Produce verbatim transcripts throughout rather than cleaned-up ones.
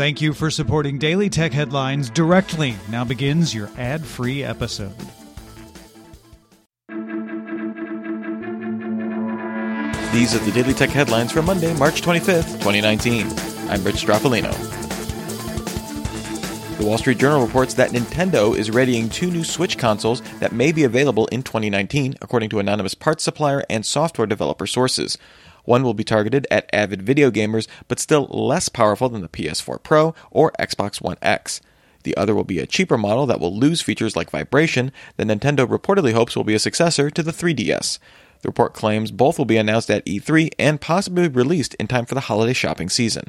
Thank you for supporting Daily Tech Headlines directly. Now begins your ad-free episode. These are the Daily Tech Headlines for Monday, March twenty-fifth, twenty nineteen. I'm Rich Straffolino. The Wall Street Journal reports that Nintendo is readying two new Switch consoles that may be available in twenty nineteen, according to anonymous parts supplier and software developer sources. One will be targeted at avid video gamers, but still less powerful than the P S four Pro or Xbox One X. The other will be a cheaper model that will lose features like vibration that Nintendo reportedly hopes will be a successor to the three D S. The report claims both will be announced at E three and possibly released in time for the holiday shopping season.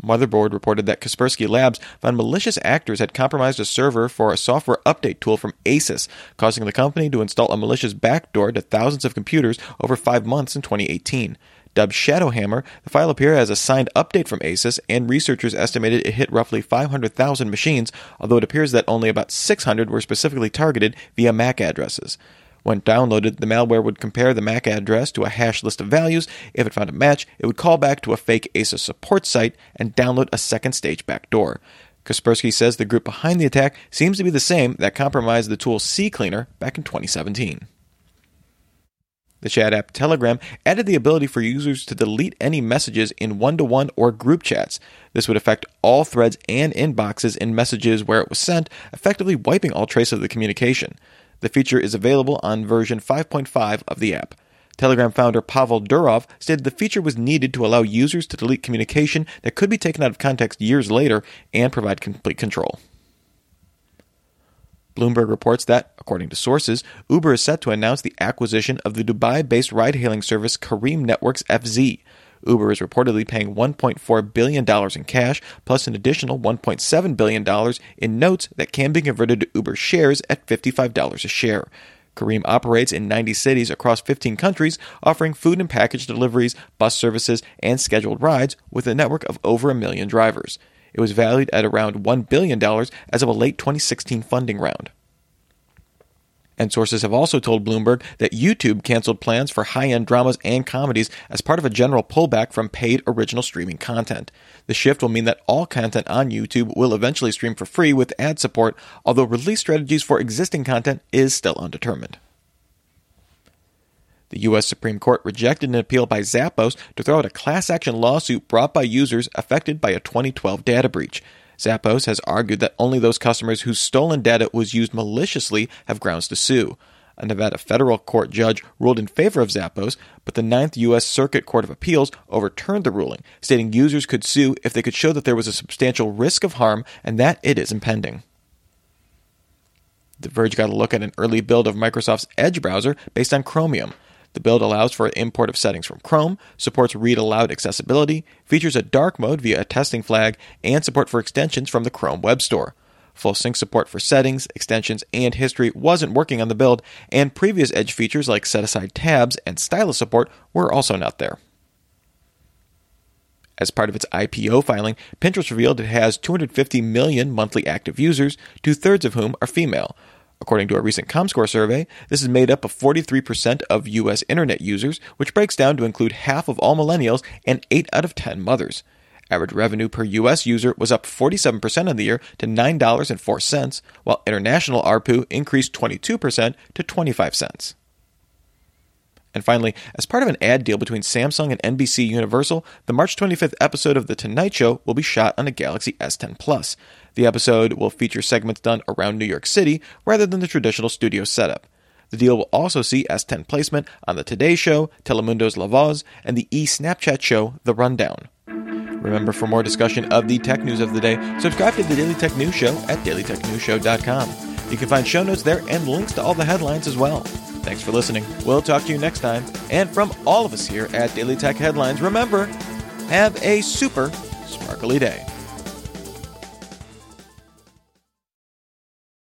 Motherboard reported that Kaspersky Labs found malicious actors had compromised a server for a software update tool from ASUS, causing the company to install a malicious backdoor to thousands of computers over five months in twenty eighteen. Dubbed Shadowhammer, the file appeared as a signed update from ASUS, and researchers estimated it hit roughly five hundred thousand machines, although it appears that only about six hundred were specifically targeted via MAC addresses. When downloaded, the malware would compare the MAC address to a hash list of values. If it found a match, it would call back to a fake ASUS support site and download a second stage backdoor. Kaspersky says the group behind the attack seems to be the same that compromised the tool CCleaner back in twenty seventeen. The chat app Telegram added the ability for users to delete any messages in one-to-one or group chats. This would affect all threads and inboxes in messages where it was sent, effectively wiping all trace of the communication. The feature is available on version five point five of the app. Telegram founder Pavel Durov stated the feature was needed to allow users to delete communication that could be taken out of context years later and provide complete control. Bloomberg reports that, according to sources, Uber is set to announce the acquisition of the Dubai-based ride-hailing service Careem Networks F Z. Uber is reportedly paying one point four billion dollars in cash, plus an additional one point seven billion dollars in notes that can be converted to Uber shares at fifty-five dollars a share. Careem operates in ninety cities across fifteen countries, offering food and package deliveries, bus services, and scheduled rides with a network of over a million drivers. It was valued at around one billion dollars as of a late twenty sixteen funding round. And sources have also told Bloomberg that YouTube canceled plans for high-end dramas and comedies as part of a general pullback from paid original streaming content. The shift will mean that all content on YouTube will eventually stream for free with ad support, although release strategies for existing content is still undetermined. The U S Supreme Court rejected an appeal by Zappos to throw out a class-action lawsuit brought by users affected by a twenty twelve data breach. Zappos has argued that only those customers whose stolen data was used maliciously have grounds to sue. A Nevada federal court judge ruled in favor of Zappos, but the Ninth U S Circuit Court of Appeals overturned the ruling, stating users could sue if they could show that there was a substantial risk of harm and that it is impending. The Verge got a look at an early build of Microsoft's Edge browser based on Chromium. The build allows for an import of settings from Chrome, supports read-aloud accessibility, features a dark mode via a testing flag, and support for extensions from the Chrome Web Store. Full sync support for settings, extensions, and history wasn't working on the build, and previous Edge features like set-aside tabs and stylus support were also not there. As part of its I P O filing, Pinterest revealed it has two hundred fifty million monthly active users, two-thirds of whom are female. According to a recent ComScore survey, this is made up of forty-three percent of U S internet users, which breaks down to include half of all millennials and eight out of ten mothers. Average revenue per U S user was up forty-seven percent on the year to nine dollars and four cents, while international A R P U increased twenty-two percent to twenty-five cents. And finally, as part of an ad deal between Samsung and N B C Universal, the March twenty-fifth episode of The Tonight Show will be shot on a Galaxy S ten Plus. The episode will feature segments done around New York City rather than the traditional studio setup. The deal will also see S ten placement on The Today Show, Telemundo's La Voz, and the e-Snapchat show, The Rundown. Remember, for more discussion of the tech news of the day, subscribe to the Daily Tech News Show at daily tech news show dot com. You can find show notes there and links to all the headlines as well. Thanks for listening. We'll talk to you next time. And from all of us here at Daily Tech Headlines, remember, have a super sparkly day.